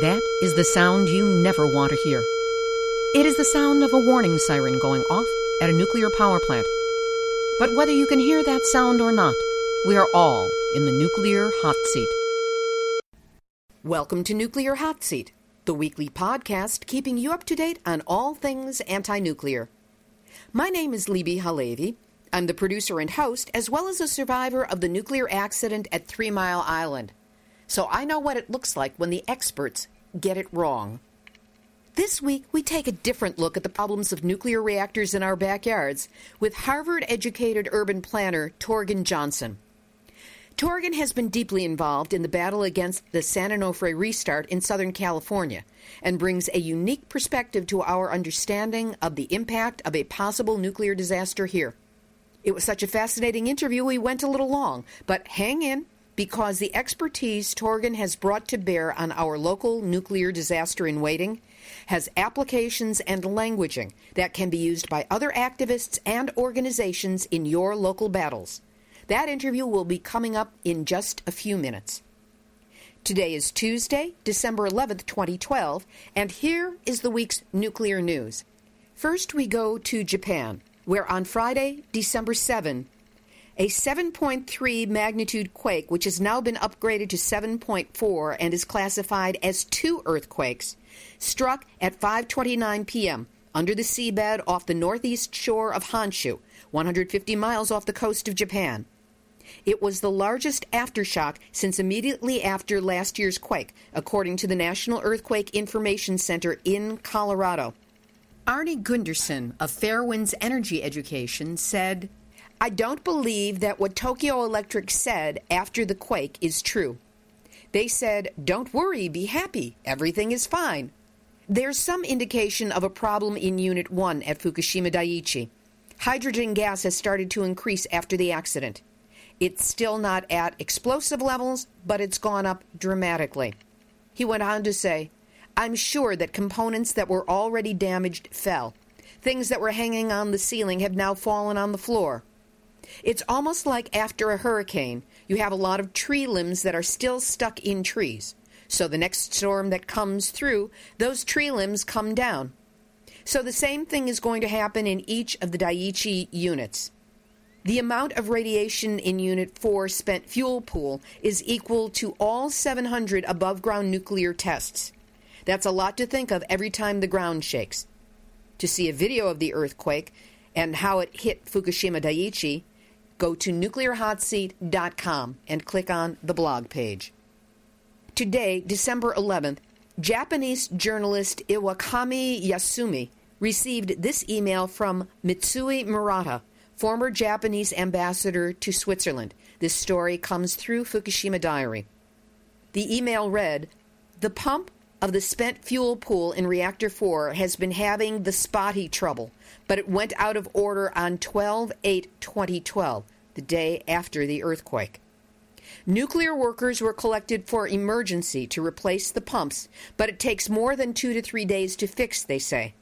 That is the sound you never want to hear. It is the sound of a warning siren going off at a nuclear power plant. But whether you can hear that sound or not, we are all in the nuclear hot seat. Welcome to Nuclear Hot Seat, the weekly podcast keeping you up to date on all things anti-nuclear. My name is Libby Halevi. I'm the producer and host, as well as a survivor of the nuclear accident at 3 Mile Island. So I know what it looks like when the experts get it wrong. This week, we take a different look at the problems of nuclear reactors in our backyards with Harvard-educated urban planner Torgan Johnson. Torgan has been deeply involved in the battle against the San Onofre restart in Southern California and brings a unique perspective to our understanding of the impact of a possible nuclear disaster here. It was such a fascinating interview, we went a little long, but hang in, because the expertise Torgan has brought to bear on our local nuclear disaster in waiting has applications and languaging that can be used by other activists and organizations in your local battles. That interview will be coming up in just a few minutes. Today is Tuesday, December 11th, 2012, and here is the week's nuclear news. First, we go to Japan, where on Friday, December 7th, a 7.3 magnitude quake, which has now been upgraded to 7.4 and is classified as two earthquakes, struck at 5:29 p.m. under the seabed off the northeast shore of Honshu, 150 miles off the coast of Japan. It was the largest aftershock since immediately after last year's quake, according to the National Earthquake Information Center in Colorado. Arnie Gunderson of Fairwinds Energy Education said, "I don't believe that what Tokyo Electric said after the quake is true. They said, don't worry, be happy, everything is fine. There's some indication of a problem in Unit 1 at Fukushima Daiichi. Hydrogen gas has started to increase after the accident. It's still not at explosive levels, but it's gone up dramatically." He went on to say, "I'm sure that components that were already damaged fell. Things that were hanging on the ceiling have now fallen on the floor. It's almost like after a hurricane, you have a lot of tree limbs that are still stuck in trees. So the next storm that comes through, those tree limbs come down. So the same thing is going to happen in each of the Daiichi units. The amount of radiation in Unit 4 spent fuel pool is equal to all 700 above-ground nuclear tests. That's a lot to think of every time the ground shakes. To see a video of the earthquake and how it hit Fukushima Daiichi, go to NuclearHotSeat.com and click on the blog page." Today, December 11th, Japanese journalist Iwakami Yasumi received this email from Mitsui Murata, former Japanese ambassador to Switzerland. This story comes through Fukushima Diary. The email read, "The pump of the spent fuel pool in Reactor 4 has been having the spotty trouble, but it went out of order on 12/8/2012, the day after the earthquake. Nuclear workers were collected for emergency to replace the pumps, but it takes more than 2 to 3 days to fix, they say.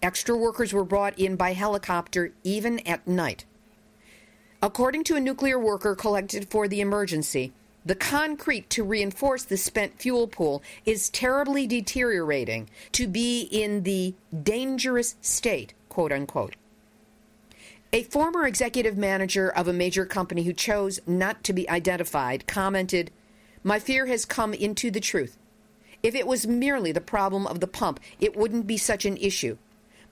Extra workers were brought in by helicopter even at night. According to a nuclear worker collected for the emergency, the concrete to reinforce the spent fuel pool is terribly deteriorating to be in the dangerous state," quote unquote. A former executive manager of a major company who chose not to be identified commented, "My fear has come into the truth. If it was merely the problem of the pump, it wouldn't be such an issue.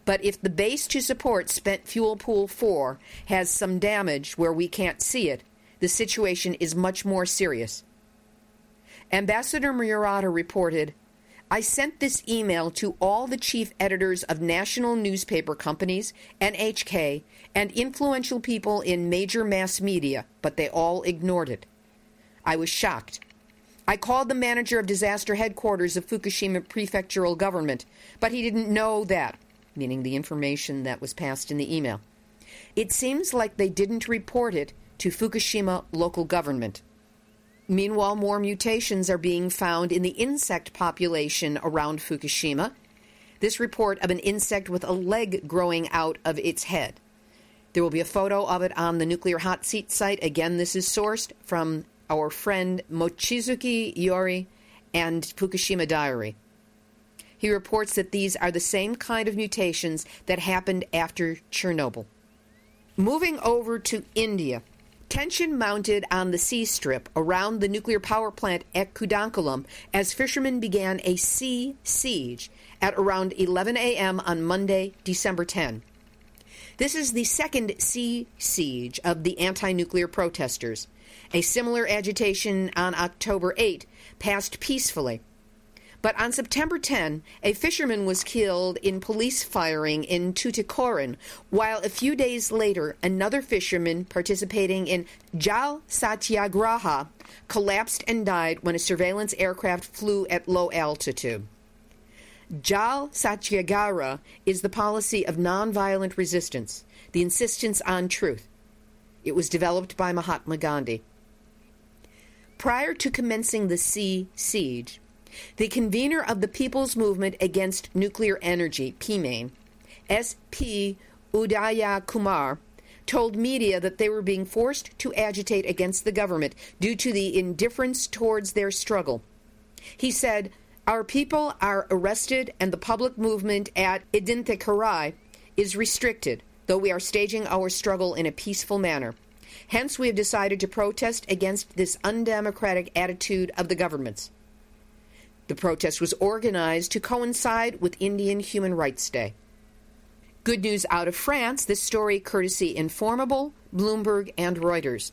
But if the base to support spent fuel pool 4 has some damage where we can't see it, the situation is much more serious." Ambassador Murata reported, "I sent this email to all the chief editors of national newspaper companies, NHK, and influential people in major mass media, but they all ignored it. I was shocked. I called the manager of disaster headquarters of Fukushima Prefectural Government, but he didn't know that," meaning the information that was passed in the email. "It seems like they didn't report it to Fukushima local government." Meanwhile, more mutations are being found in the insect population around Fukushima. This report of an insect with a leg growing out of its head. There will be a photo of it on the Nuclear Hot Seat site. Again, this is sourced from our friend Mochizuki Iori and Fukushima Diary. He reports that these are the same kind of mutations that happened after Chernobyl. Moving over to India, tension mounted on the sea strip around the nuclear power plant at Kudankulam as fishermen began a sea siege at around 11 a.m. on Monday, December 10. This is the second sea siege of the anti-nuclear protesters. A similar agitation on October 8 passed peacefully. But on September 10, a fisherman was killed in police firing in Tuticorin, while a few days later, another fisherman participating in Jal Satyagraha collapsed and died when a surveillance aircraft flew at low altitude. Jal Satyagraha is the policy of nonviolent resistance, the insistence on truth. It was developed by Mahatma Gandhi. Prior to commencing the sea siege, the convener of the People's Movement Against Nuclear Energy, PMAIN, S.P. Udaya Kumar, told media that they were being forced to agitate against the government due to the indifference towards their struggle. He said, "Our people are arrested and the public movement at Idinthikarai is restricted, though we are staging our struggle in a peaceful manner. Hence, we have decided to protest against this undemocratic attitude of the governments." The protest was organized to coincide with Indian Human Rights Day. Good news out of France, this story courtesy Informable, Bloomberg, and Reuters.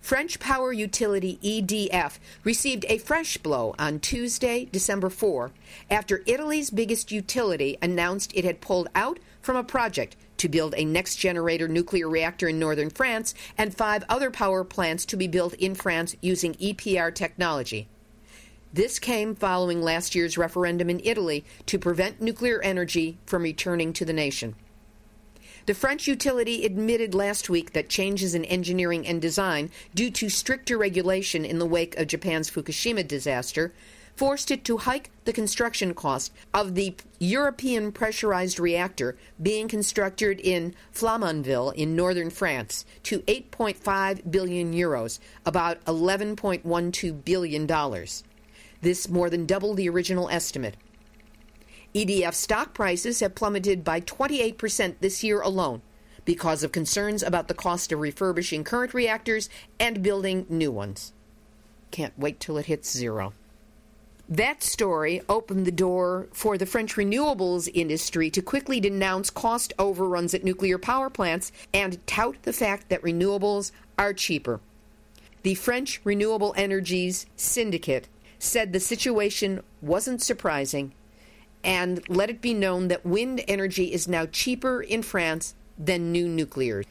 French power utility EDF received a fresh blow on Tuesday, December 4, after Italy's biggest utility announced it had pulled out from a project to build a next-generation nuclear reactor in northern France and 5 other power plants to be built in France using EPR technology. This came following last year's referendum in Italy to prevent nuclear energy from returning to the nation. The French utility admitted last week that changes in engineering and design, due to stricter regulation in the wake of Japan's Fukushima disaster, forced it to hike the construction cost of the European pressurized reactor being constructed in Flamanville in northern France to €8.5 billion, about $11.12 billion. This more than doubled the original estimate. EDF stock prices have plummeted by 28% this year alone because of concerns about the cost of refurbishing current reactors and building new ones. Can't wait till it hits zero. That story opened the door for the French renewables industry to quickly denounce cost overruns at nuclear power plants and tout the fact that renewables are cheaper. The French Renewable Energies Syndicate said the situation wasn't surprising, and let it be known that wind energy is now cheaper in France than new nuclear.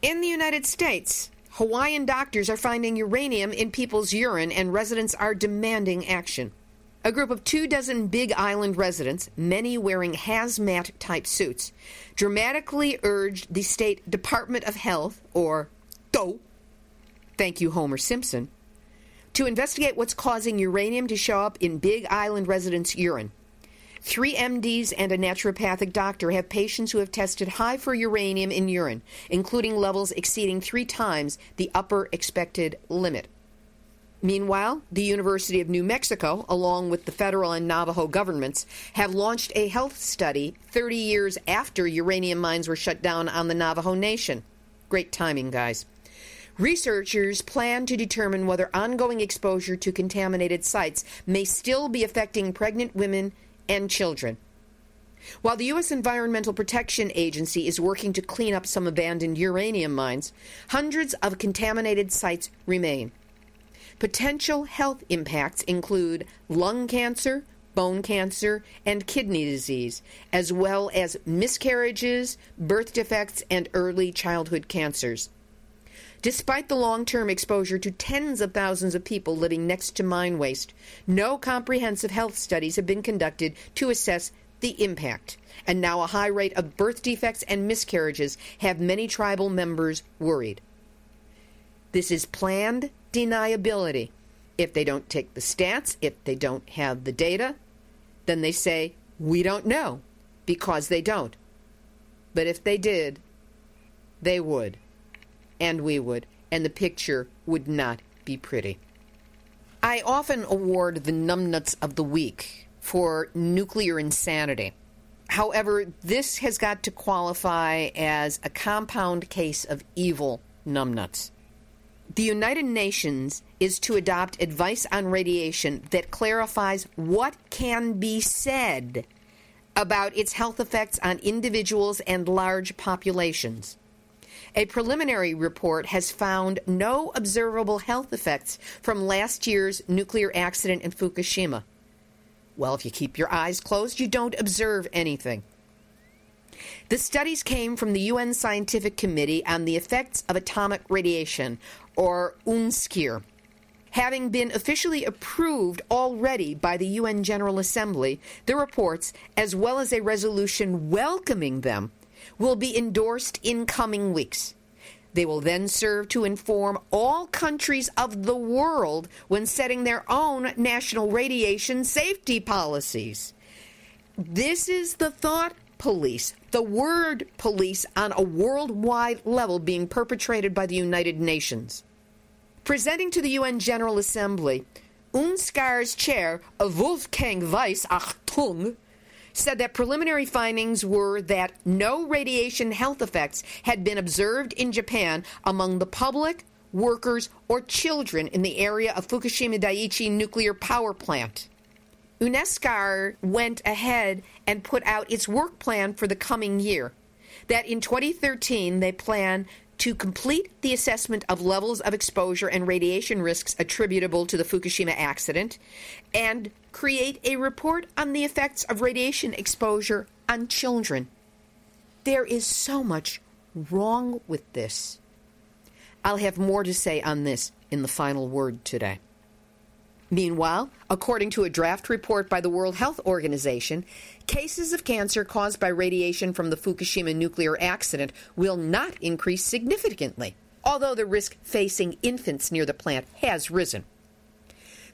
In the United States, Hawaiian doctors are finding uranium in people's urine, and residents are demanding action. A group of 24 Big Island residents, many wearing hazmat-type suits, dramatically urged the State Department of Health, or DOE, thank you Homer Simpson, to investigate what's causing uranium to show up in Big Island residents' urine. 3 MDs and a naturopathic doctor have patients who have tested high for uranium in urine, including levels exceeding 3 times the upper expected limit. Meanwhile, the University of New Mexico, along with the federal and Navajo governments, have launched a health study 30 years after uranium mines were shut down on the Navajo Nation. Great timing, guys. Researchers plan to determine whether ongoing exposure to contaminated sites may still be affecting pregnant women and children. While the U.S. Environmental Protection Agency is working to clean up some abandoned uranium mines, hundreds of contaminated sites remain. Potential health impacts include lung cancer, bone cancer, and kidney disease, as well as miscarriages, birth defects, and early childhood cancers. Despite the long-term exposure to tens of thousands of people living next to mine waste, no comprehensive health studies have been conducted to assess the impact. And now a high rate of birth defects and miscarriages have many tribal members worried. This is planned deniability. If they don't take the stats, if they don't have the data, then they say, we don't know, because they don't. But if they did, they would. And we would, and the picture would not be pretty. I often award the numbnuts of the week for nuclear insanity. However, this has got to qualify as a compound case of evil numbnuts. The United Nations is to adopt advice on radiation that clarifies what can be said about its health effects on individuals and large populations. A preliminary report has found no observable health effects from last year's nuclear accident in Fukushima. Well, if you keep your eyes closed, you don't observe anything. The studies came from the UN Scientific Committee on the Effects of Atomic Radiation, or UNSCEAR, having been officially approved already by the UN General Assembly. The reports, as well as a resolution welcoming them, will be endorsed in coming weeks. They will then serve to inform all countries of the world when setting their own national radiation safety policies. This is the thought police, the word police on a worldwide level being perpetrated by the United Nations. Presenting to the UN General Assembly, UNSCEAR's chair, Wolfgang Weiss, Achtung, said that preliminary findings were that no radiation health effects had been observed in Japan among the public, workers, or children in the area of Fukushima Daiichi nuclear power plant. UNSCEAR went ahead and put out its work plan for the coming year, that in 2013 they plan to complete the assessment of levels of exposure and radiation risks attributable to the Fukushima accident, and create a report on the effects of radiation exposure on children. There is so much wrong with this. I'll have more to say on this in the final word today. Meanwhile, according to a draft report by the World Health Organization, cases of cancer caused by radiation from the Fukushima nuclear accident will not increase significantly, although the risk facing infants near the plant has risen.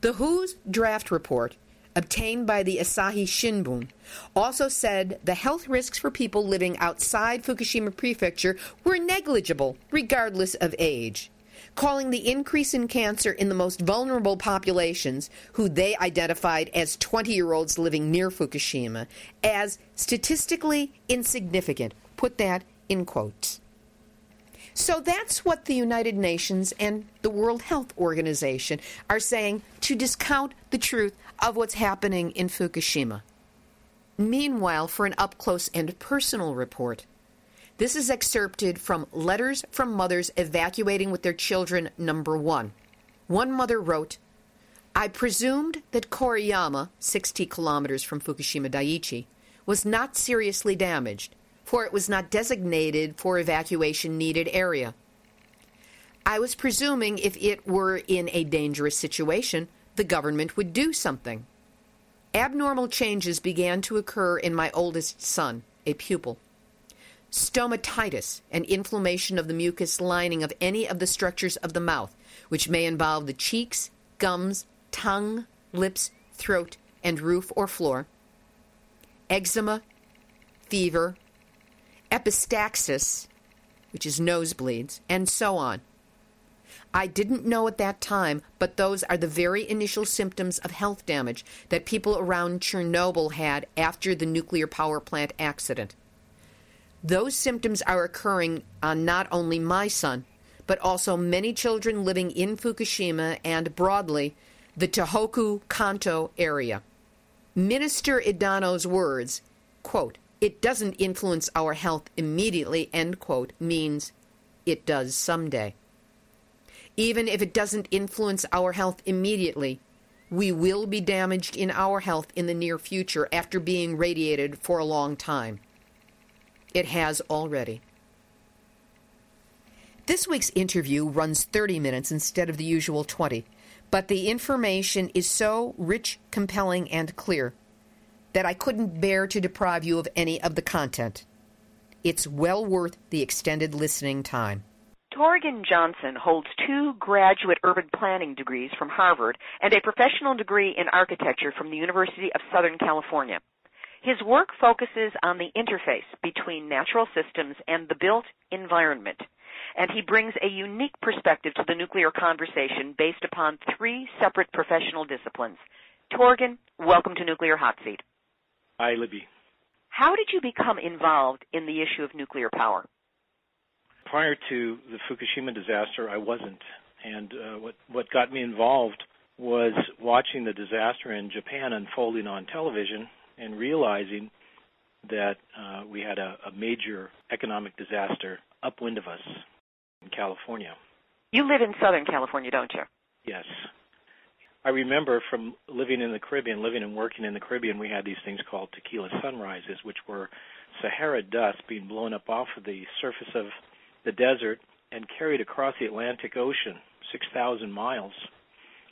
The WHO's draft report, obtained by the Asahi Shimbun, also said the health risks for people living outside Fukushima Prefecture were negligible, regardless of age, calling the increase in cancer in the most vulnerable populations, who they identified as 20-year-olds living near Fukushima, as statistically insignificant. Put that in quotes. So that's what the United Nations and the World Health Organization are saying to discount the truth of what's happening in Fukushima. Meanwhile, for an up-close and personal report, this is excerpted from Letters from Mothers Evacuating with Their Children, No. 1. One mother wrote, "I presumed that Koriyama, 60 kilometers from Fukushima Daiichi, was not seriously damaged, for it was not designated for evacuation needed area. I was presuming if it were in a dangerous situation, the government would do something. Abnormal changes began to occur in my oldest son, a pupil. Stomatitis, an inflammation of the mucous lining of any of the structures of the mouth, which may involve the cheeks, gums, tongue, lips, throat, and roof or floor. Eczema, fever, epistaxis, which is nosebleeds, and so on. I didn't know at that time, but those are the very initial symptoms of health damage that people around Chernobyl had after the nuclear power plant accident. Those symptoms are occurring on not only my son, but also many children living in Fukushima and broadly the Tohoku Kanto area." Minister Idano's words, quote, "It doesn't influence our health immediately," end quote, means it does someday. Even if it doesn't influence our health immediately, we will be damaged in our health in the near future after being radiated for a long time. It has already. This week's interview runs 30 minutes instead of the usual 20, but the information is so rich, compelling, and clear that I couldn't bear to deprive you of any of the content. It's well worth the extended listening time. Torgan Johnson holds 2 graduate urban planning degrees from Harvard and a professional degree in architecture from the University of Southern California. His work focuses on the interface between natural systems and the built environment. and he brings a unique perspective to the nuclear conversation based upon three separate professional disciplines. Torgan, welcome to Nuclear Hot Seat. Hi, Libby. How did you become involved in the issue of nuclear power? Prior to the Fukushima disaster, I wasn't. And what got me involved was watching the disaster in Japan unfolding on television and realizing that we had a major economic disaster upwind of us in California. You live in Southern California, don't you? Yes. I remember from living in the Caribbean, living and working in the Caribbean, we had these things called tequila sunrises, which were Sahara dust being blown up off of the surface of the desert and carried across the Atlantic Ocean, 6,000 miles,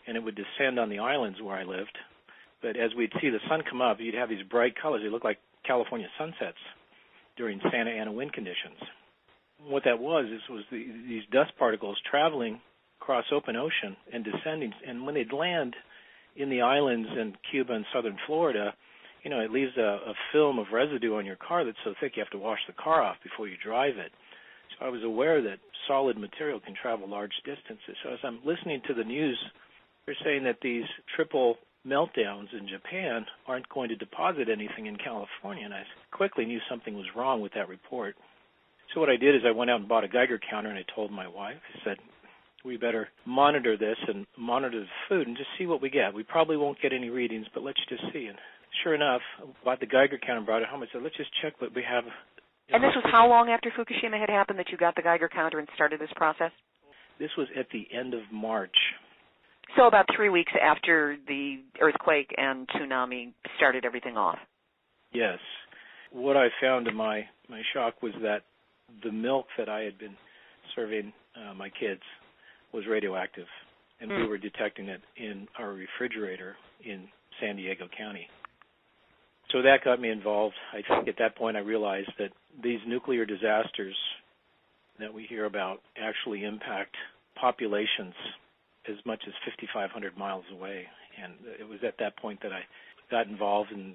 and it would descend on the islands where I lived. But as we'd see the sun come up, you'd have these bright colors. They looked like California sunsets during Santa Ana wind conditions. What that was, this was these dust particles traveling across open ocean and descending. And when they'd land in the islands in Cuba and southern Florida, you know, it leaves a film of residue on your car that's so thick you have to wash the car off before you drive it. So I was aware that solid material can travel large distances. So as I'm listening to the news, they're saying that these triple meltdowns in Japan aren't going to deposit anything in California, and I quickly knew something was wrong with that report. So what I did is I went out and bought a Geiger counter, and I told my wife, I said, we better monitor this and monitor the food and just see what we get. We probably won't get any readings, but let's just see. And sure enough, I bought the Geiger counter and brought it home. I said, let's just check what we have. And this was how long after Fukushima had happened that you got the Geiger counter and started this process? This was at the end of March. So about 3 weeks after the earthquake and tsunami started everything off. Yes. What I found in my shock was that the milk that I had been serving my kids was radioactive, and we were detecting it in our refrigerator in San Diego County. So that got me involved. I think at that point I realized that these nuclear disasters that we hear about actually impact populations as much as 5,500 miles away. And it was at that point that I got involved and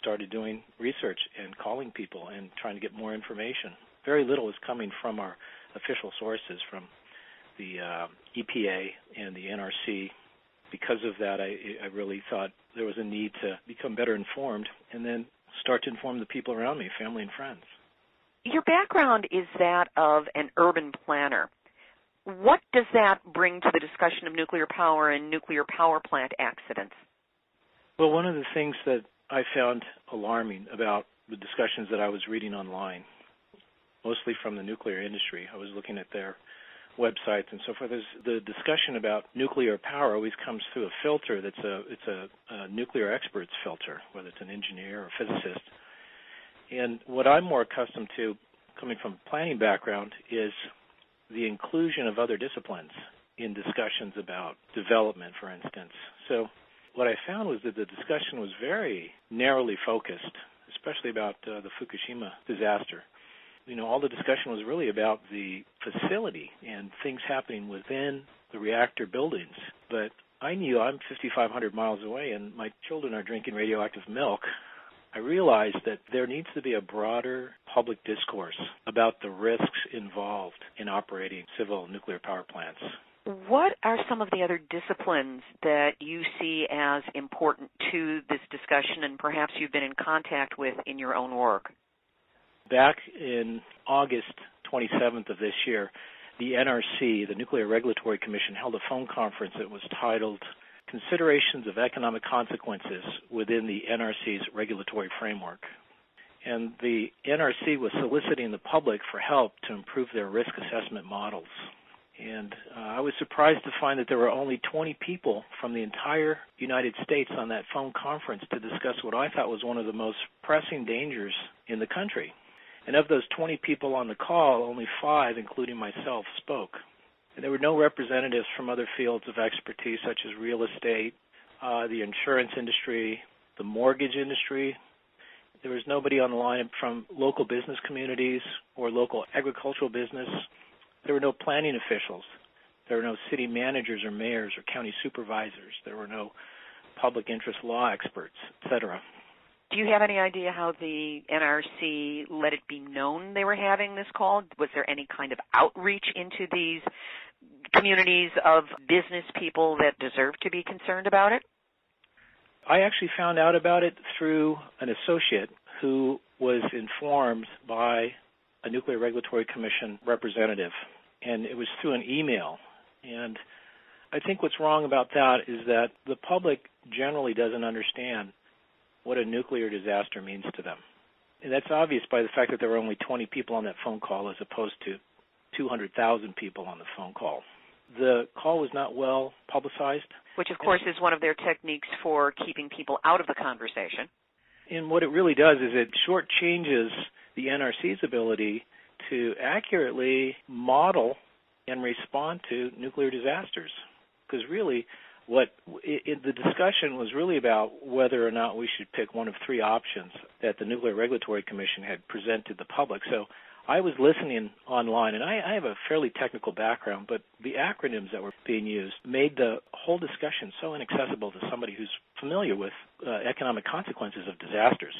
started doing research and calling people and trying to get more information. Very little is coming from our official sources, from the EPA and the NRC. Because of that, I really thought there was a need to become better informed and then start to inform the people around me, family and friends. Your background is that of an urban planner. What does that bring to the discussion of nuclear power and nuclear power plant accidents? Well, one of the things that I found alarming about the discussions that I was reading online, mostly from the nuclear industry, I was looking at their websites and so forth, is the discussion about nuclear power always comes through a filter that's a nuclear expert's filter, whether it's an engineer or physicist. And what I'm more accustomed to, coming from a planning background, is the inclusion of other disciplines in discussions about development, for instance. So what I found was that the discussion was very narrowly focused, especially about the Fukushima disaster. You know, all the discussion was really about the facility and things happening within the reactor buildings. But I knew I'm 5,500 miles away and my children are drinking radioactive milk. I realized that there needs to be a broader public discourse about the risks involved in operating civil nuclear power plants. What are some of the other disciplines that you see as important to this discussion and perhaps you've been in contact with in your own work? Back in August 27th of this year, the NRC, the Nuclear Regulatory Commission, held a phone conference that was titled Considerations of Economic Consequences within the NRC's Regulatory Framework. And the NRC was soliciting the public for help to improve their risk assessment models. And I was surprised to find that there were only 20 people from the entire United States on that phone conference to discuss what I thought was one of the most pressing dangers in the country. And of those 20 people on the call, only 5, including myself, spoke. And there were no representatives from other fields of expertise, such as real estate, the insurance industry, the mortgage industry. There was nobody online from local business communities or local agricultural business. There were no planning officials. There were no city managers or mayors or county supervisors. There were no public interest law experts, etc. Do you have any idea how the NRC let it be known they were having this call? Was there any kind of outreach into these communities of business people that deserve to be concerned about it? I actually found out about it through an associate who was informed by a Nuclear Regulatory Commission representative, and it was through an email. And I think what's wrong about that is that the public generally doesn't understand what a nuclear disaster means to them. And that's obvious by the fact that there were only 20 people on that phone call as opposed to 200,000 people on the phone call. The call was not well publicized. Which, of course, is one of their techniques for keeping people out of the conversation. And what it really does is it shortchanges the NRC's ability to accurately model and respond to nuclear disasters. Because really, the discussion was really about whether or not we should pick one of three options that the Nuclear Regulatory Commission had presented the public. So I was listening online, and I have a fairly technical background, but the acronyms that were being used made the whole discussion so inaccessible to somebody who's familiar with economic consequences of disasters.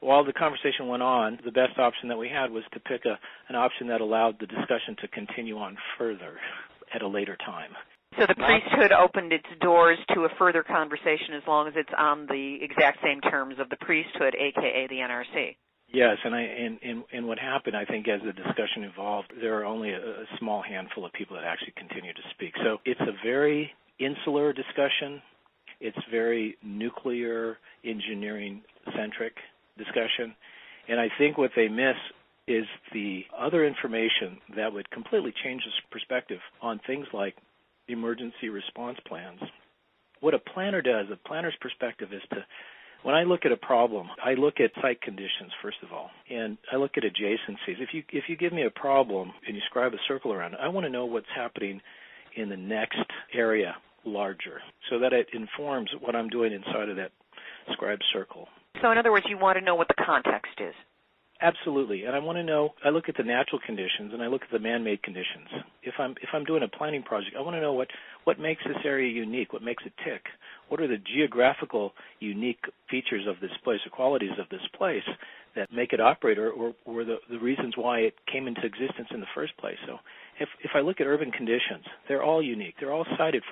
While the conversation went on, the best option that we had was to pick an option that allowed the discussion to continue on further at a later time. So the priesthood opened its doors to a further conversation as long as it's on the exact same terms of the priesthood, a.k.a. the NRC. Yes, and what happened, I think, as the discussion evolved, there are only a small handful of people that actually continue to speak. So it's a very insular discussion. It's very nuclear engineering-centric discussion. And I think what they miss is the other information that would completely change this perspective on things like emergency response plans. What a planner does, a planner's perspective is to, when I look at a problem, I look at site conditions, first of all, and I look at adjacencies. If you give me a problem and you scribe a circle around it, I want to know what's happening in the next area larger so that it informs what I'm doing inside of that scribe circle. So in other words, you want to know what the context is. Absolutely. And I want to know, I look at the natural conditions and I look at the man-made conditions. If I'm doing a planning project, I want to know what makes this area unique, what makes it tick, what are the geographical unique features of this place or qualities of this place that make it operate or the reasons why it came into existence in the first place. So if I look at urban conditions, they're all unique. They're all cited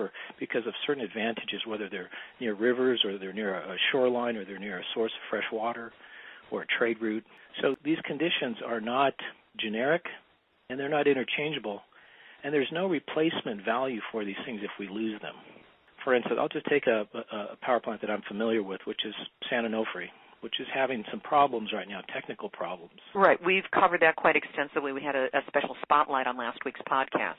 because of certain advantages, whether they're near rivers or they're near a shoreline or they're near a source of fresh water or a trade route. So these conditions are not generic, and they're not interchangeable, and there's no replacement value for these things if we lose them. For instance, I'll just take a power plant that I'm familiar with, which is San Onofre, which is having some problems right now, technical problems. Right. We've covered that quite extensively. We had a special spotlight on last week's podcast.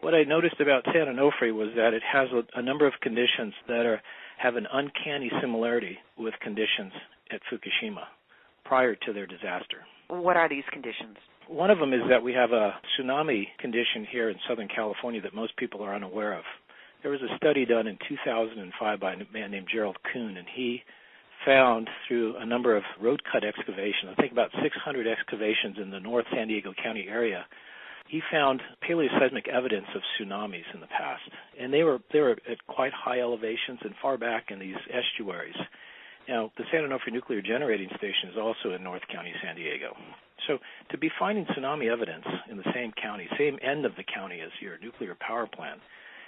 What I noticed about San Onofre was that it has a number of conditions that have an uncanny similarity with conditions at Fukushima prior to their disaster. What are these conditions? One of them is that we have a tsunami condition here in Southern California that most people are unaware of. There was a study done in 2005 by a man named Gerald Kuhn, and he found through a number of road cut excavations, I think about 600 excavations in the North San Diego County area, he found paleoseismic evidence of tsunamis in the past. And they were at quite high elevations and far back in these estuaries. Now, the San Onofre Nuclear Generating Station is also in North County, San Diego. So to be finding tsunami evidence in the same county, same end of the county as your nuclear power plant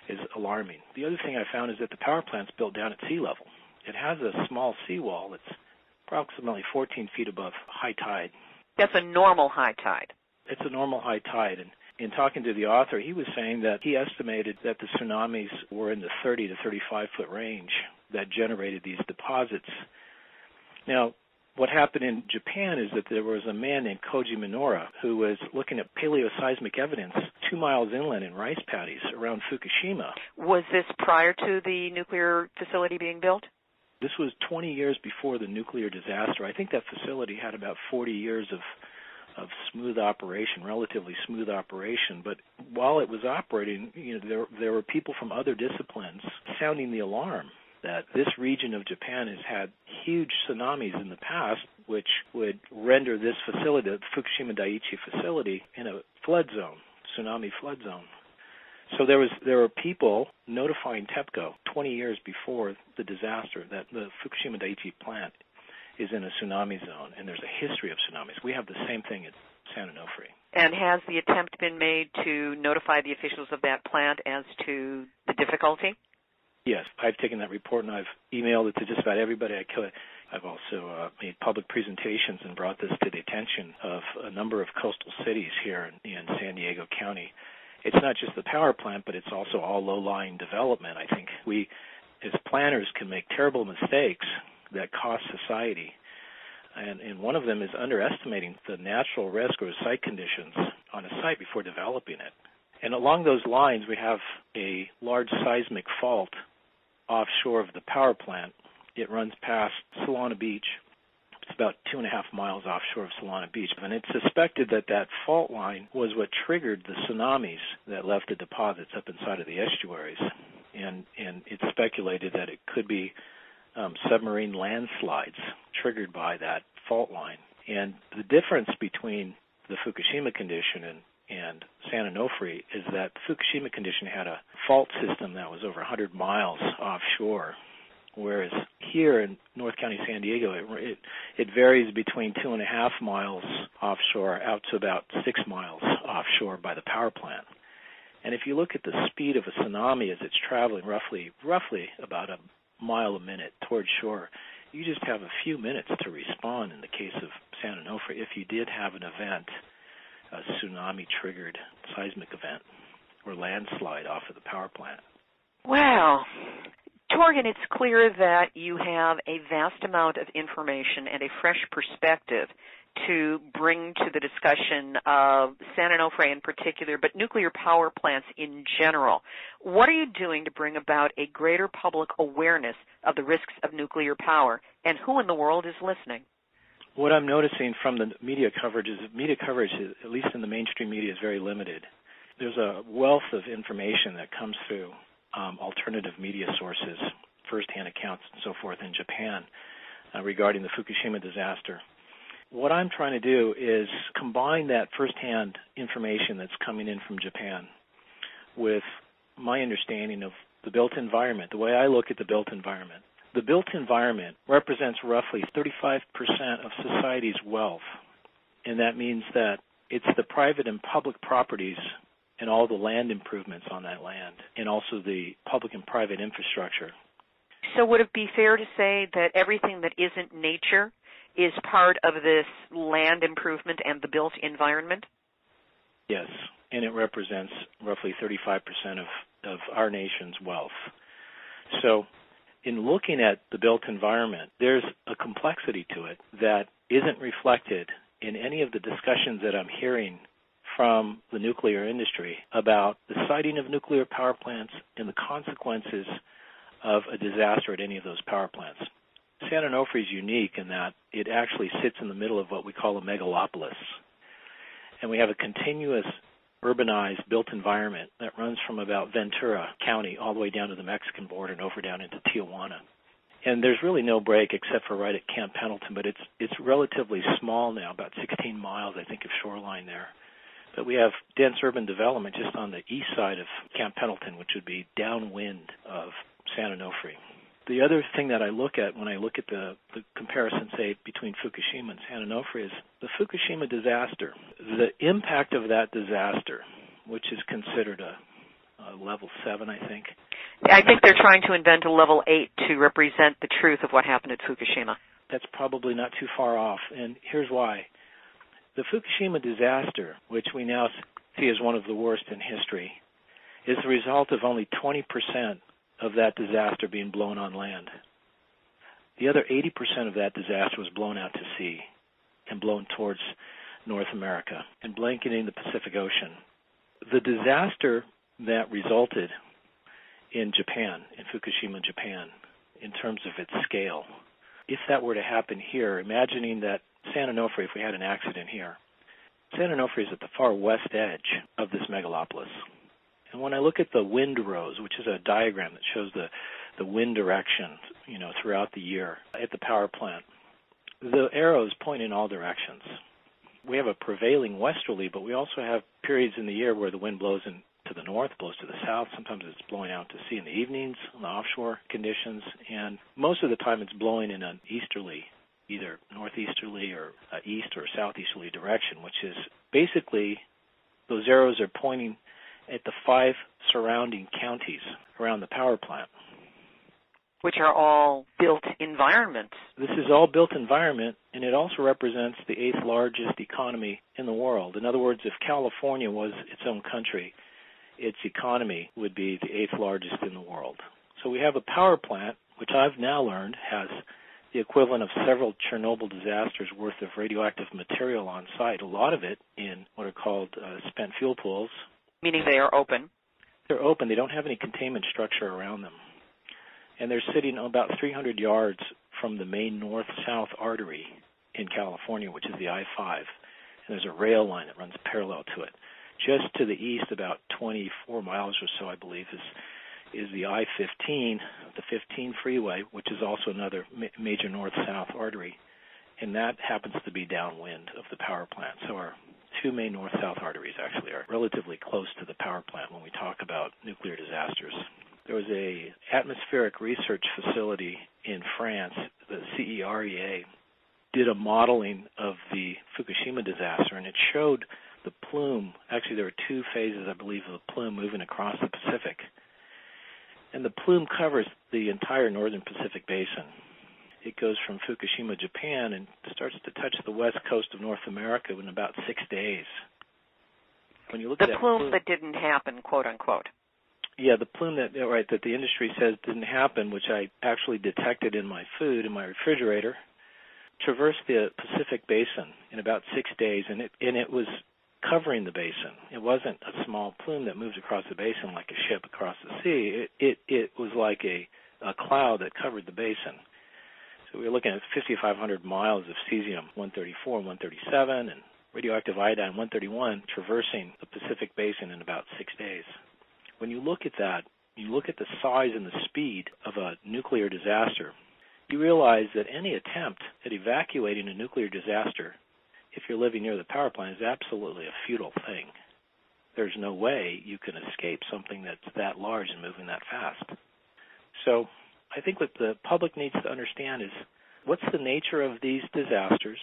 is alarming. The other thing I found is that the power plant's built down at sea level. It has a small seawall that's approximately 14 feet above high tide. That's a normal high tide. It's a normal high tide. And in talking to the author, he was saying that he estimated that the tsunamis were in the 30 to 35-foot range that generated these deposits. Now, what happened in Japan is that there was a man named Koji Minora who was looking at paleoseismic evidence 2 miles inland in rice paddies around Fukushima. Was this prior to the nuclear facility being built? This was 20 years before the nuclear disaster. I think that facility had about 40 years of smooth operation, relatively smooth operation. But while it was operating, there were people from other disciplines sounding the alarm that this region of Japan has had huge tsunamis in the past, which would render this facility, the Fukushima Daiichi facility, in a flood zone, tsunami flood zone. So there were people notifying TEPCO 20 years before the disaster that the Fukushima Daiichi plant is in a tsunami zone, and there's a history of tsunamis. We have the same thing at San Onofre. And has the attempt been made to notify the officials of that plant as to the difficulty? Yes. I've taken that report, and I've emailed it to just about everybody I could. I've also made public presentations and brought this to the attention of a number of coastal cities here in San Diego County. It's not just the power plant, but it's also all low-lying development. I think we, as planners, can make terrible mistakes that cost society. And one of them is underestimating the natural risk or site conditions on a site before developing it. And along those lines, we have a large seismic fault offshore of the power plant. It runs past Solana Beach. It's about 2.5 miles offshore of Solana Beach. And it's suspected that that fault line was what triggered the tsunamis that left the deposits up inside of the estuaries. And it's speculated that it could be submarine landslides triggered by that fault line. And the difference between the Fukushima condition and San Onofre is that the Fukushima condition had a fault system that was over 100 miles offshore, whereas here in North County, San Diego, it varies between 2.5 miles offshore out to about 6 miles offshore by the power plant. And if you look at the speed of a tsunami as it's traveling roughly about a mile a minute toward shore, you just have a few minutes to respond in the case of San Onofre if you did have an event, a tsunami-triggered seismic event or landslide off of the power plant. Wow. Torgan, it's clear that you have a vast amount of information and a fresh perspective to bring to the discussion of San Onofre in particular, but nuclear power plants in general. What are you doing to bring about a greater public awareness of the risks of nuclear power, and who in the world is listening? What I'm noticing from the media coverage is at least in the mainstream media, is very limited. There's a wealth of information that comes through alternative media sources, first-hand accounts and so forth in Japan regarding the Fukushima disaster. What I'm trying to do is combine that firsthand information that's coming in from Japan with my understanding of the built environment, the way I look at the built environment. The built environment represents roughly 35% of society's wealth, and that means that it's the private and public properties and all the land improvements on that land and also the public and private infrastructure. So would it be fair to say that everything that isn't nature is part of this land improvement and the built environment? Yes, and it represents roughly 35% of our nation's wealth. So in looking at the built environment, there's a complexity to it that isn't reflected in any of the discussions that I'm hearing from the nuclear industry about the siting of nuclear power plants and the consequences of a disaster at any of those power plants. San Onofre is unique in that it actually sits in the middle of what we call a megalopolis. And we have a continuous urbanized built environment that runs from about Ventura County all the way down to the Mexican border and over down into Tijuana. And there's really no break except for right at Camp Pendleton, but it's relatively small now, about 16 miles, I think, of shoreline there. But we have dense urban development just on the east side of Camp Pendleton, which would be downwind of San Onofre. The other thing that I look at when I look at the comparison, say, between Fukushima and San Onofre is the Fukushima disaster. The impact of that disaster, which is considered a level 7, I think. I think they're trying to invent a level 8 to represent the truth of what happened at Fukushima. That's probably not too far off, and here's why. The Fukushima disaster, which we now see as one of the worst in history, is the result of only 20% of that disaster being blown on land. The other 80% of that disaster was blown out to sea and blown towards North America and blanketing the Pacific Ocean. The disaster that resulted in Japan, in Fukushima, Japan, in terms of its scale, if that were to happen here, imagining that San Onofre, if we had an accident here, San Onofre is at the far west edge of this megalopolis. And when I look at the wind rows, which is a diagram that shows the wind direction, you know, throughout the year at the power plant, the arrows point in all directions. We have a prevailing westerly, but we also have periods in the year where the wind blows in to the north, blows to the south. Sometimes it's blowing out to sea in the evenings on the offshore conditions, and most of the time it's blowing in an easterly either northeasterly or east or southeasterly direction, which is basically those arrows are pointing at the 5 surrounding counties around the power plant. Which are all built environments. This is all built environment, and it also represents the 8th largest economy in the world. In other words, if California was its own country, its economy would be the 8th largest in the world. So we have a power plant, which I've now learned has the equivalent of several Chernobyl disasters worth of radioactive material on site, a lot of it in what are called spent fuel pools. Meaning they are open. They're open. They don't have any containment structure around them. And they're sitting about 300 yards from the main north-south artery in California, which is the I-5. And there's a rail line that runs parallel to it. Just to the east, about 24 miles or so, I believe, is the I-15, the 15 freeway, which is also another major north-south artery. And that happens to be downwind of the power plant. So our two main north-south arteries actually are relatively close to the power plant when we talk about nuclear disasters. There was an atmospheric research facility in France, the CEREA, did a modeling of the Fukushima disaster, and it showed the plume. Actually, there were 2 phases, I believe, of the plume moving across the Pacific. And the plume covers the entire northern Pacific basin. It goes from Fukushima, Japan, and starts to touch the west coast of North America in about 6 days. When you look at that plume that didn't happen, quote unquote. Yeah, the plume that the industry says didn't happen, which I actually detected in my food, in my refrigerator, traversed the Pacific Basin in about 6 days, and it was covering the basin. It wasn't a small plume that moved across the basin like a ship across the sea. It was like a cloud that covered the basin. So we were looking at 5,500 miles of cesium-134 and 137 and radioactive iodine-131 traversing the Pacific Basin in about 6 days. When you look at that, you look at the size and the speed of a nuclear disaster, you realize that any attempt at evacuating a nuclear disaster, if you're living near the power plant, is absolutely a futile thing. There's no way you can escape something that's that large and moving that fast. So I think what the public needs to understand is what's the nature of these disasters,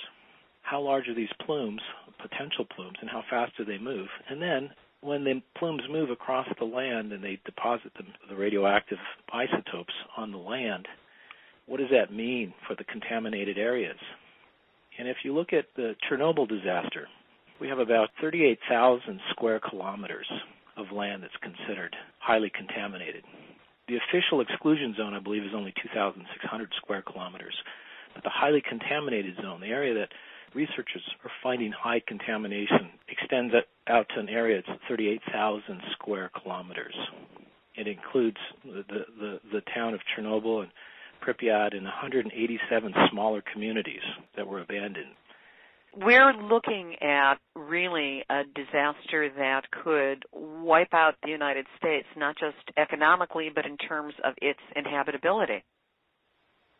how large are these plumes, potential plumes, and how fast do they move, and then when the plumes move across the land and they deposit the radioactive isotopes on the land, what does that mean for the contaminated areas? And if you look at the Chernobyl disaster, we have about 38,000 square kilometers of land that's considered highly contaminated. The official exclusion zone, I believe, is only 2,600 square kilometers. But the highly contaminated zone, the area that researchers are finding high contamination, extends out to an area that's 38,000 square kilometers. It includes the town of Chernobyl and Pripyat and 187 smaller communities that were abandoned. We're looking at really a disaster that could wipe out the United States, not just economically, but in terms of its inhabitability.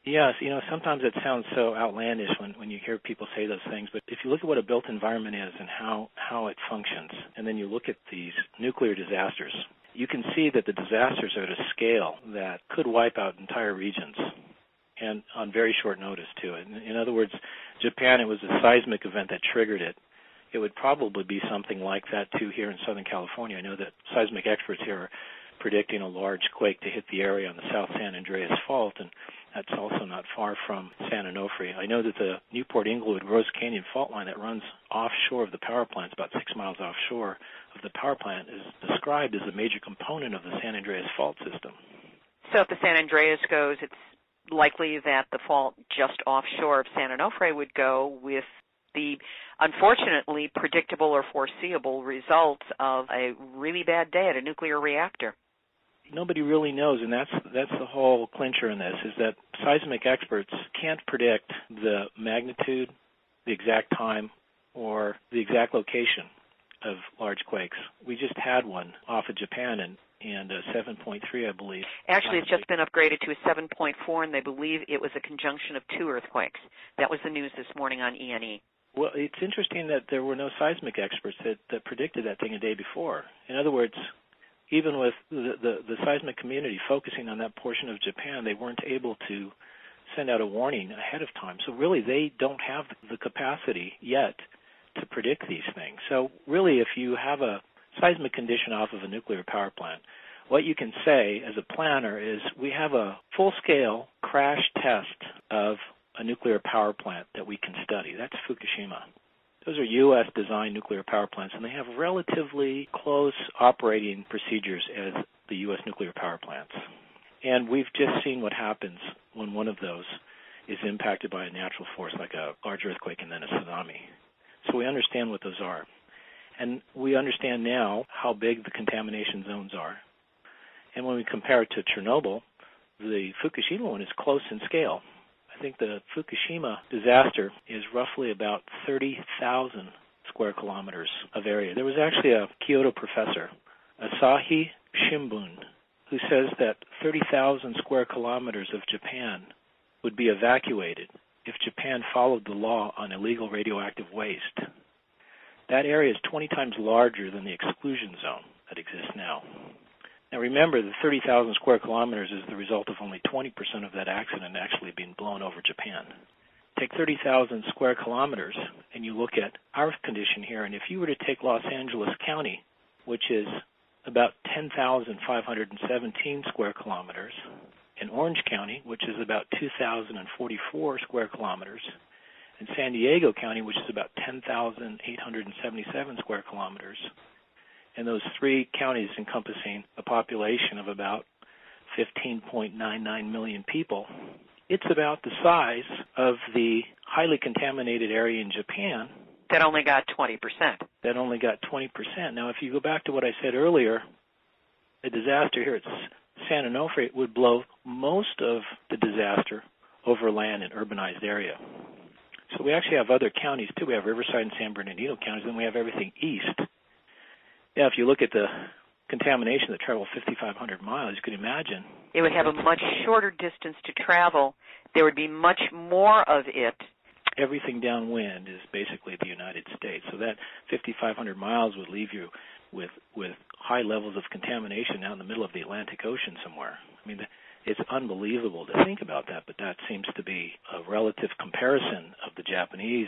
Yes, sometimes it sounds so outlandish when you hear people say those things, but if you look at what a built environment is and how it functions, and then you look at these nuclear disasters, you can see that the disasters are at a scale that could wipe out entire regions, and on very short notice, too. In other words, Japan, it was a seismic event that triggered it. It would probably be something like that, too, here in Southern California. I know that seismic experts here are predicting a large quake to hit the area on the South San Andreas Fault, and that's also not far from San Onofre. I know that the Newport-Inglewood-Rose Canyon fault line that runs offshore of the power plant, about 6 miles offshore of the power plant, is described as a major component of the San Andreas Fault system. So if the San Andreas goes, it's likely that the fault just offshore of San Onofre would go, with the unfortunately predictable or foreseeable results of a really bad day at a nuclear reactor. Nobody really knows, and that's the whole clincher in this, is that seismic experts can't predict the magnitude, the exact time, or the exact location of large quakes. We just had one off of Japan and 7.3, I believe. Actually, it's just been upgraded to a 7.4, and they believe it was a conjunction of 2 earthquakes. That was the news this morning on ENE. Well, it's interesting that there were no seismic experts that predicted that thing a day before. In other words, even with the seismic community focusing on that portion of Japan, they weren't able to send out a warning ahead of time. So really, they don't have the capacity yet to predict these things. So really, if you have a seismic condition off of a nuclear power plant, what you can say as a planner is we have a full-scale crash test of a nuclear power plant that we can study. That's Fukushima. Those are U.S.-designed nuclear power plants, and they have relatively close operating procedures as the U.S. nuclear power plants. And we've just seen what happens when one of those is impacted by a natural force like a large earthquake and then a tsunami. So we understand what those are. And we understand now how big the contamination zones are. And when we compare it to Chernobyl, the Fukushima one is close in scale. I think the Fukushima disaster is roughly about 30,000 square kilometers of area. There was actually a Kyoto professor, Asahi Shimbun, who says that 30,000 square kilometers of Japan would be evacuated if Japan followed the law on illegal radioactive waste. That area is 20 times larger than the exclusion zone that exists now. Now remember, the 30,000 square kilometers is the result of only 20% of that accident actually being blown over Japan. Take 30,000 square kilometers and you look at our condition here, and if you were to take Los Angeles County, which is about 10,517 square kilometers, and Orange County, which is about 2,044 square kilometers, and San Diego County, which is about 10,877 square kilometers, and those three counties encompassing a population of about 15.99 million people, it's about the size of the highly contaminated area in Japan. That only got 20%. That only got 20%. Now, if you go back to what I said earlier, a disaster here at San Onofre would blow most of the disaster over land in urbanized area. So we actually have other counties, too. We have Riverside and San Bernardino counties, and we have everything east. Now, if you look at the contamination that traveled 5,500 miles, you could imagine. It would have a much shorter distance to travel. There would be much more of it. Everything downwind is basically the United States. So that 5,500 miles would leave you with high levels of contamination out in the middle of the Atlantic Ocean somewhere. I mean, it's unbelievable to think about that, but that seems to be a relative comparison of the Japanese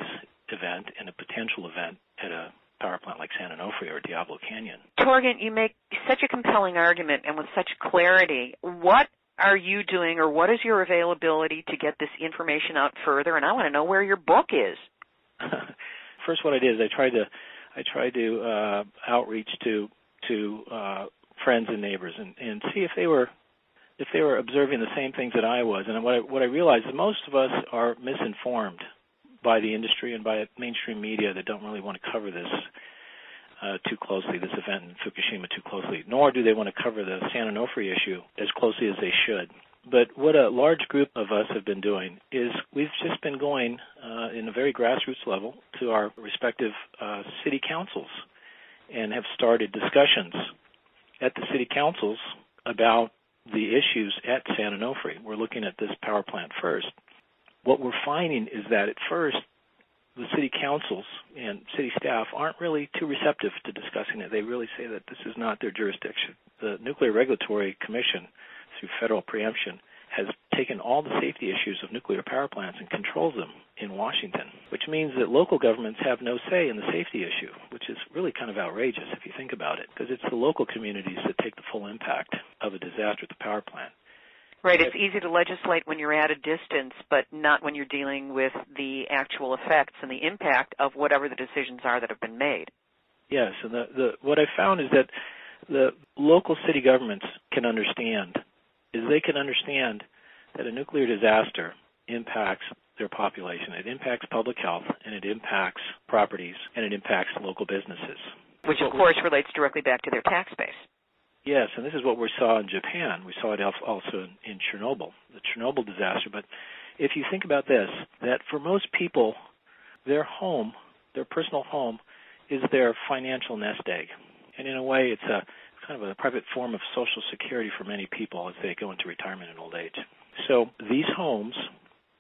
event and a potential event at a power plant like San Onofre or Diablo Canyon. Torgan, you make such a compelling argument and with such clarity. What are you doing, or what is your availability to get this information out further? And I want to know where your book is. First, what I did is I tried to outreach to friends and neighbors and see if they were observing the same things that I was. And what I realized is most of us are misinformed by the industry and by mainstream media that don't really want to cover this too closely, this event in Fukushima too closely, nor do they want to cover the San Onofre issue as closely as they should. But what a large group of us have been doing is we've just been going in a very grassroots level to our respective city councils and have started discussions at the city councils about the issues at San Onofre. We're looking at this power plant first. What we're finding is that at first, the city councils and city staff aren't really too receptive to discussing it. They really say that this is not their jurisdiction. The Nuclear Regulatory Commission, through federal preemption, has taken all the safety issues of nuclear power plants and controls them in Washington, which means that local governments have no say in the safety issue, which is really kind of outrageous if you think about it, because it's the local communities that take the full impact of a disaster at the power plant. Right. It's easy to legislate when you're at a distance, but not when you're dealing with the actual effects and the impact of whatever the decisions are that have been made. Yes. And what I found is that the local city governments can understand that a nuclear disaster impacts their population. It impacts public health, and it impacts properties, and it impacts local businesses. Which, of course, relates directly back to their tax base. Yes, and this is what we saw in Japan. We saw it also in Chernobyl, the Chernobyl disaster. But if you think about this, that for most people, their home, their personal home, is their financial nest egg. And in a way, it's a kind of a private form of Social Security for many people as they go into retirement and old age. So these homes,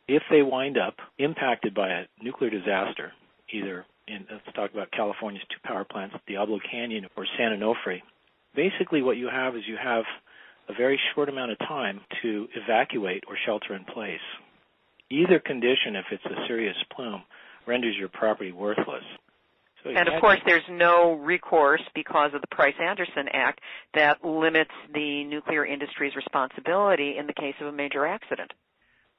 if they wind up impacted by a nuclear disaster, either in, let's talk about California's two power plants, Diablo Canyon or San Onofre, basically what you have is you have a very short amount of time to evacuate or shelter in place. Either condition, if it's a serious plume, renders your property worthless. So and, of course, there's no recourse because of the Price-Anderson Act that limits the nuclear industry's responsibility in the case of a major accident.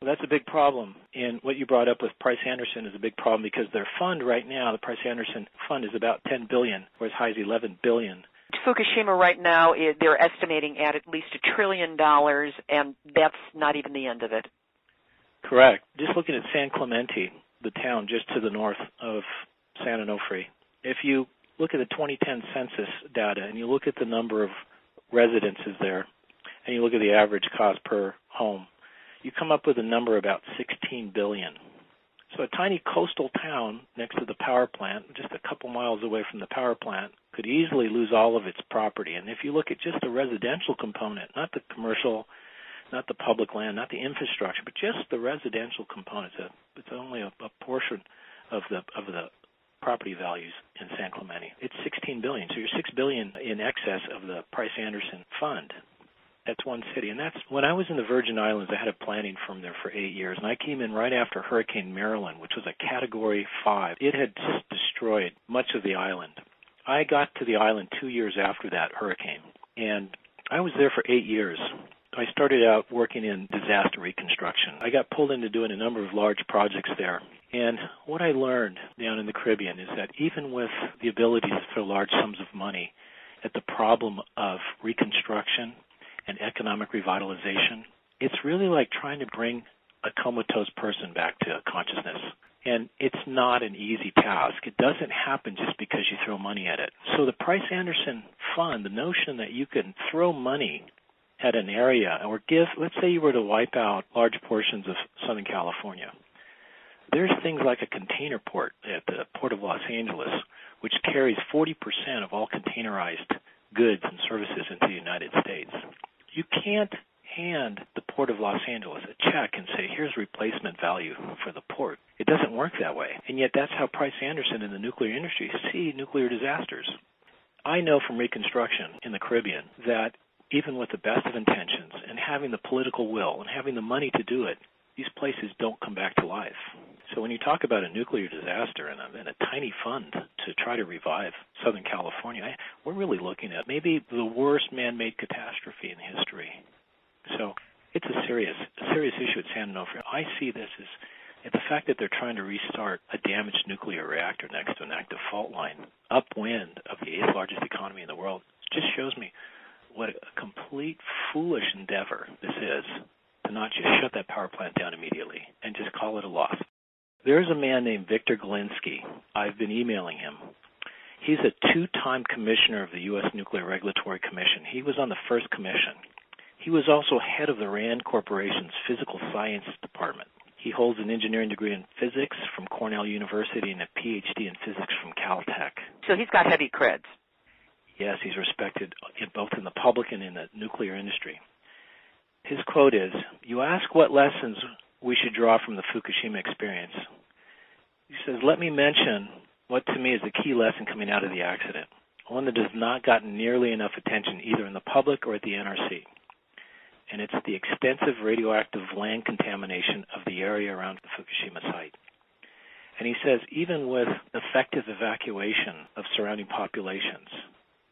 Well, that's a big problem. And what you brought up with Price-Anderson is a big problem because their fund right now, the Price-Anderson fund, is about $10 billion, or as high as $11 billion. Fukushima right now, they're estimating at least $1 trillion, and that's not even the end of it. Correct. Just looking at San Clemente, the town just to the north of San Onofre, if you look at the 2010 census data and you look at the number of residences there and you look at the average cost per home, you come up with a number about $16 billion. So a tiny coastal town next to the power plant, just a couple miles away from the power plant, could easily lose all of its property. And if you look at just the residential component, not the commercial, not the public land, not the infrastructure, but just the residential component, it's only a portion of the property values in San Clemente. It's $16 billion. So you're $6 billion in excess of the Price-Anderson fund. That's one city. And that's when I was in the Virgin Islands, I had a planning firm there for 8 years, and I came in right after Hurricane Marilyn, which was a Category 5. It had just destroyed much of the island. I got to the island 2 years after that hurricane, and I was there for 8 years. I started out working in disaster reconstruction. I got pulled into doing a number of large projects there. And what I learned down in the Caribbean is that even with the ability to throw large sums of money at the problem of reconstruction and economic revitalization, it's really like trying to bring a comatose person back to consciousness. And it's not an easy task. It doesn't happen just because you throw money at it. So the Price-Anderson fund, the notion that you can throw money at an area or give, let's say you were to wipe out large portions of Southern California. There's things like a container port at the Port of Los Angeles, which carries 40% of all containerized goods and services into the United States. You can't hand the Port of Los Angeles a check and say, here's replacement value for the port. It doesn't work that way. And yet that's how Price-Anderson and the nuclear industry see nuclear disasters. I know from reconstruction in the Caribbean that even with the best of intentions and having the political will and having the money to do it, these places don't come back to life. So when you talk about a nuclear disaster and a tiny fund to try to revive Southern California, we're really looking at maybe the worst man-made catastrophe in history. So it's a serious issue at San Onofre. I see this as the fact that they're trying to restart a damaged nuclear reactor next to an active fault line upwind of the 8th largest economy in the world just shows me what a complete foolish endeavor this is to not just shut that power plant down immediately and just call it a loss. There's a man named Victor Galinsky. I've been emailing him. He's a two-time commissioner of the U.S. Nuclear Regulatory Commission. He was on the first commission. He was also head of the RAND Corporation's Physical Science Department. He holds an engineering degree in physics from Cornell University and a Ph.D. in physics from Caltech. So he's got heavy creds. Yes, he's respected both in the public and in the nuclear industry. His quote is, "You ask what lessons we should draw from the Fukushima experience." He says, "Let me mention what to me is the key lesson coming out of the accident, one that has not gotten nearly enough attention either in the public or at the NRC, and it's the extensive radioactive land contamination of the area around the Fukushima site." And he says, even with effective evacuation of surrounding populations,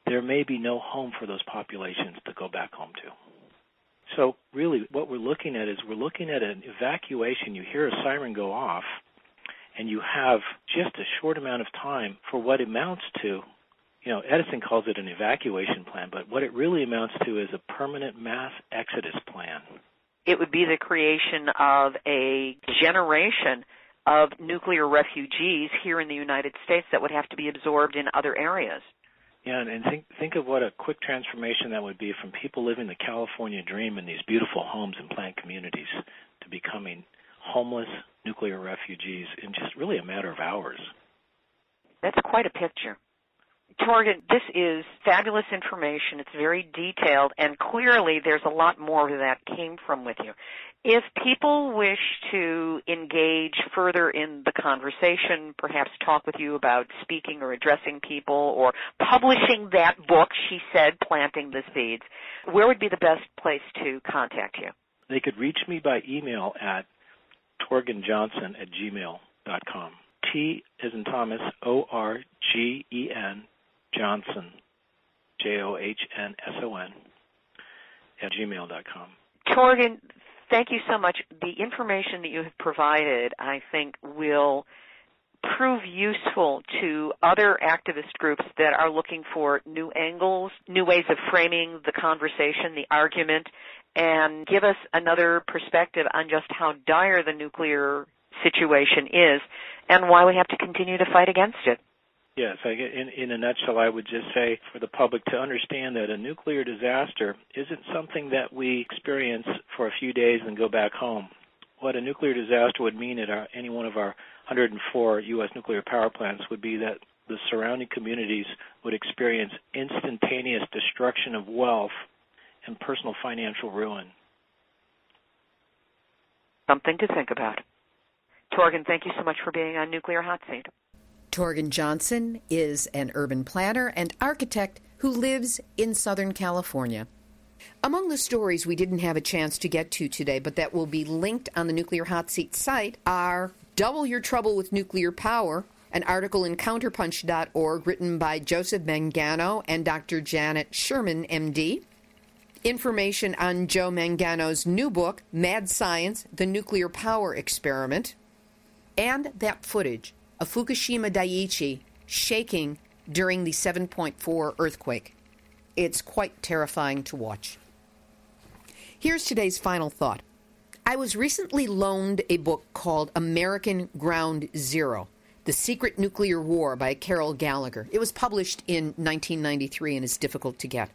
there may be no home for those populations to go back home to. So really what we're looking at is we're looking at an evacuation. You hear a siren go off, and you have just a short amount of time for what amounts to, Edison calls it an evacuation plan, but what it really amounts to is a permanent mass exodus plan. It would be the creation of a generation of nuclear refugees here in the United States that would have to be absorbed in other areas. Yeah, and think of what a quick transformation that would be from people living the California dream in these beautiful homes and planned communities to becoming homeless nuclear refugees in just really a matter of hours. That's quite a picture. Torgan, this is fabulous information. It's very detailed, and clearly there's a lot more that came from with you. If people wish to engage further in the conversation, perhaps talk with you about speaking or addressing people or publishing that book, she said, Planting the Seeds, where would be the best place to contact you? They could reach me by email at torgenjohnson@gmail.com. T as in Thomas, O-R-G-E-N, Johnson, J-O-H-N-S-O-N, @gmail.com. Torgan, thank you so much. The information that you have provided, I think, will prove useful to other activist groups that are looking for new angles, new ways of framing the conversation, the argument, and give us another perspective on just how dire the nuclear situation is and why we have to continue to fight against it. Yes, in a nutshell, I would just say for the public to understand that a nuclear disaster isn't something that we experience for a few days and go back home. What a nuclear disaster would mean at any one of our 104 U.S. nuclear power plants would be that the surrounding communities would experience instantaneous destruction of wealth and personal financial ruin. Something to think about. Torgan, thank you so much for being on Nuclear Hot Seat. Torgan Johnson is an urban planner and architect who lives in Southern California. Among the stories we didn't have a chance to get to today, but that will be linked on the Nuclear Hot Seat site, are Double Your Trouble with Nuclear Power, an article in counterpunch.org written by Joseph Mangano and Dr. Janet Sherman, MD, information on Joe Mangano's new book, Mad Science, The Nuclear Power Experiment, and that footage of Fukushima Daiichi shaking during the 7.4 earthquake. It's quite terrifying to watch. Here's today's final thought. I was recently loaned a book called American Ground Zero, The Secret Nuclear War by Carol Gallagher. It was published in 1993 and is difficult to get.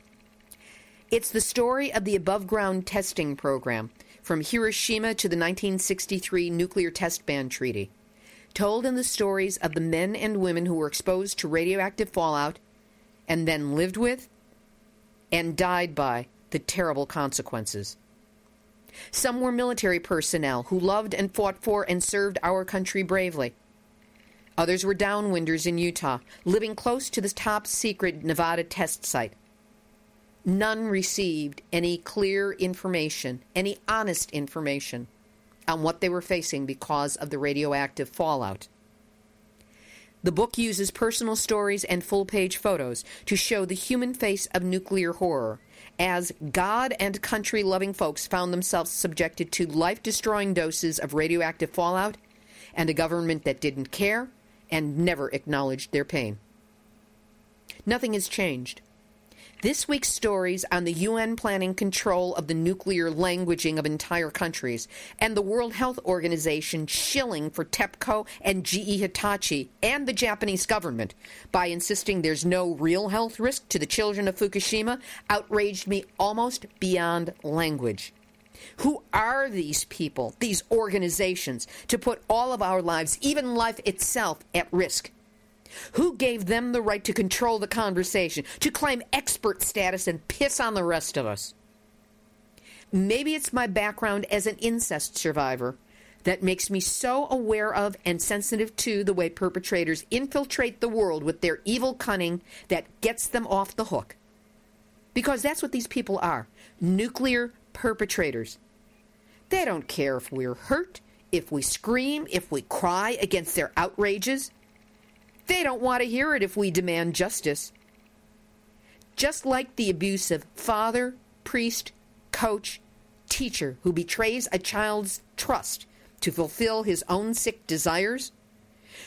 It's the story of the above-ground testing program from Hiroshima to the 1963 Nuclear Test Ban Treaty, told in the stories of the men and women who were exposed to radioactive fallout and then lived with and died by the terrible consequences. Some were military personnel who loved and fought for and served our country bravely. Others were downwinders in Utah, living close to the top-secret Nevada test site. None received any clear information, any honest information, on what they were facing because of the radioactive fallout. The book uses personal stories and full-page photos to show the human face of nuclear horror, as God and country-loving folks found themselves subjected to life-destroying doses of radioactive fallout and a government that didn't care and never acknowledged their pain. Nothing has changed. This week's stories on the UN planning control of the nuclear languaging of entire countries and the World Health Organization shilling for TEPCO and GE Hitachi and the Japanese government by insisting there's no real health risk to the children of Fukushima outraged me almost beyond language. Who are these people, these organizations, to put all of our lives, even life itself, at risk? Who gave them the right to control the conversation, to claim expert status and piss on the rest of us? Maybe it's my background as an incest survivor that makes me so aware of and sensitive to the way perpetrators infiltrate the world with their evil cunning that gets them off the hook. Because that's what these people are, nuclear perpetrators. They don't care if we're hurt, if we scream, if we cry against their outrages. They don't want to hear it if we demand justice. Just like the abusive father, priest, coach, teacher who betrays a child's trust to fulfill his own sick desires,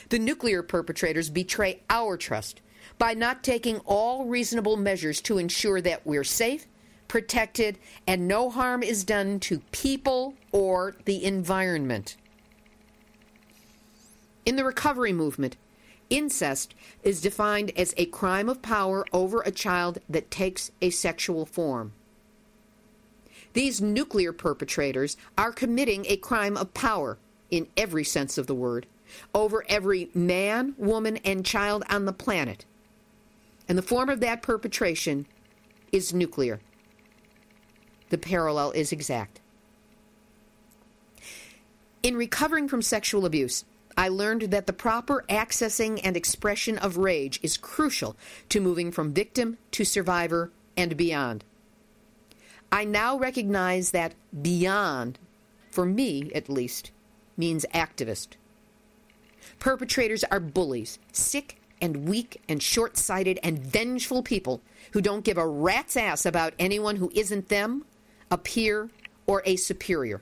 the nuclear perpetrators betray our trust by not taking all reasonable measures to ensure that we're safe, protected, and no harm is done to people or the environment. In the recovery movement, incest is defined as a crime of power over a child that takes a sexual form. These nuclear perpetrators are committing a crime of power, in every sense of the word, over every man, woman, and child on the planet. And the form of that perpetration is nuclear. The parallel is exact. In recovering from sexual abuse, I learned that the proper accessing and expression of rage is crucial to moving from victim to survivor and beyond. I now recognize that beyond, for me at least, means activist. Perpetrators are bullies, sick and weak and short-sighted and vengeful people who don't give a rat's ass about anyone who isn't them, a peer, or a superior.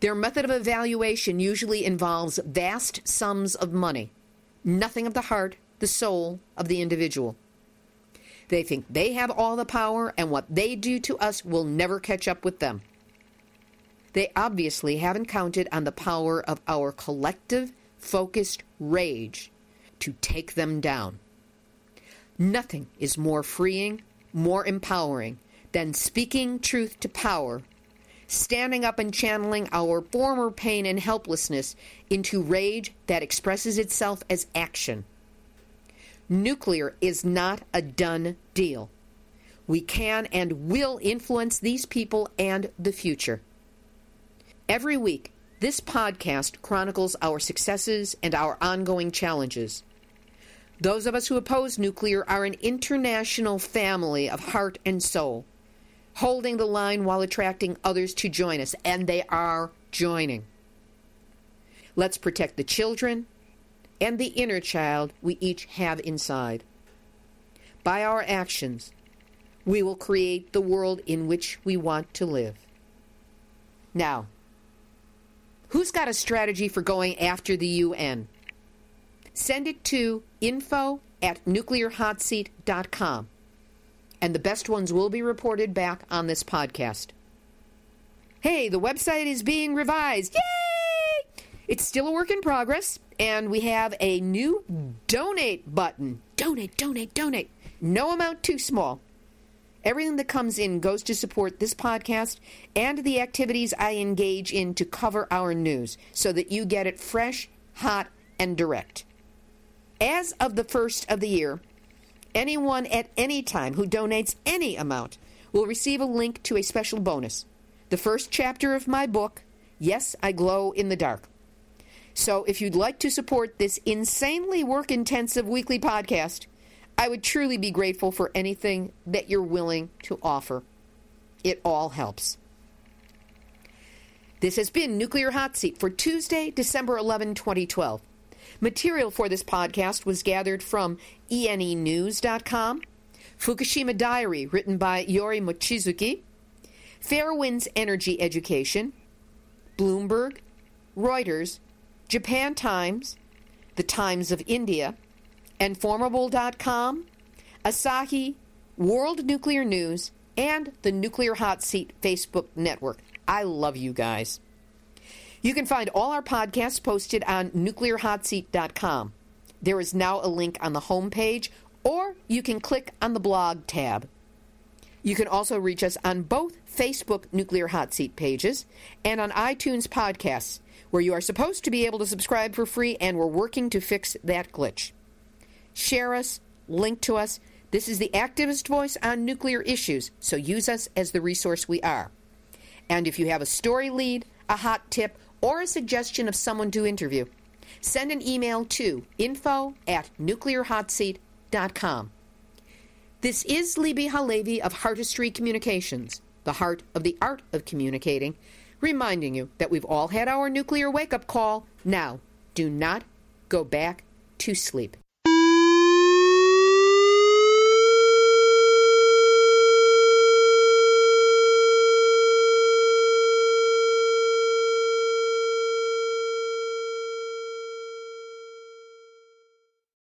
Their method of evaluation usually involves vast sums of money, nothing of the heart, the soul of the individual. They think they have all the power, and what they do to us will never catch up with them. They obviously haven't counted on the power of our collective, focused rage to take them down. Nothing is more freeing, more empowering than speaking truth to power, standing up and channeling our former pain and helplessness into rage that expresses itself as action. Nuclear is not a done deal. We can and will influence these people and the future. Every week, this podcast chronicles our successes and our ongoing challenges. Those of us who oppose nuclear are an international family of heart and soul, holding the line while attracting others to join us, and they are joining. Let's protect the children and the inner child we each have inside. By our actions, we will create the world in which we want to live. Now, who's got a strategy for going after the UN? Send it to info@NuclearHotSeat.com, and the best ones will be reported back on this podcast. Hey, the website is being revised. Yay! It's still a work in progress, and we have a new donate button. Donate, donate, donate. No amount too small. Everything that comes in goes to support this podcast and the activities I engage in to cover our news so that you get it fresh, hot, and direct. As of the first of the year, anyone at any time who donates any amount will receive a link to a special bonus, the first chapter of my book, Yes, I Glow in the Dark. So if you'd like to support this insanely work-intensive weekly podcast, I would truly be grateful for anything that you're willing to offer. It all helps. This has been Nuclear Hot Seat for Tuesday, December 11, 2012. Material for this podcast was gathered from enenews.com, Fukushima Diary, written by Iori Mochizuki, Fairwinds Energy Education, Bloomberg, Reuters, Japan Times, The Times of India, Informable.com, Asahi, World Nuclear News, and the Nuclear Hot Seat Facebook network. I love you guys. You can find all our podcasts posted on NuclearHotSeat.com. There is now a link on the homepage, or you can click on the blog tab. You can also reach us on both Facebook Nuclear Hot Seat pages and on iTunes podcasts, where you are supposed to be able to subscribe for free, and we're working to fix that glitch. Share us, link to us. This is the activist voice on nuclear issues, so use us as the resource we are. And if you have a story lead, a hot tip, or a suggestion of someone to interview, send an email to info@nuclearhotseat.com. This is Libby Halevi of Heartistry Communications, the heart of the art of communicating, reminding you that we've all had our nuclear wake-up call. Now, do not go back to sleep.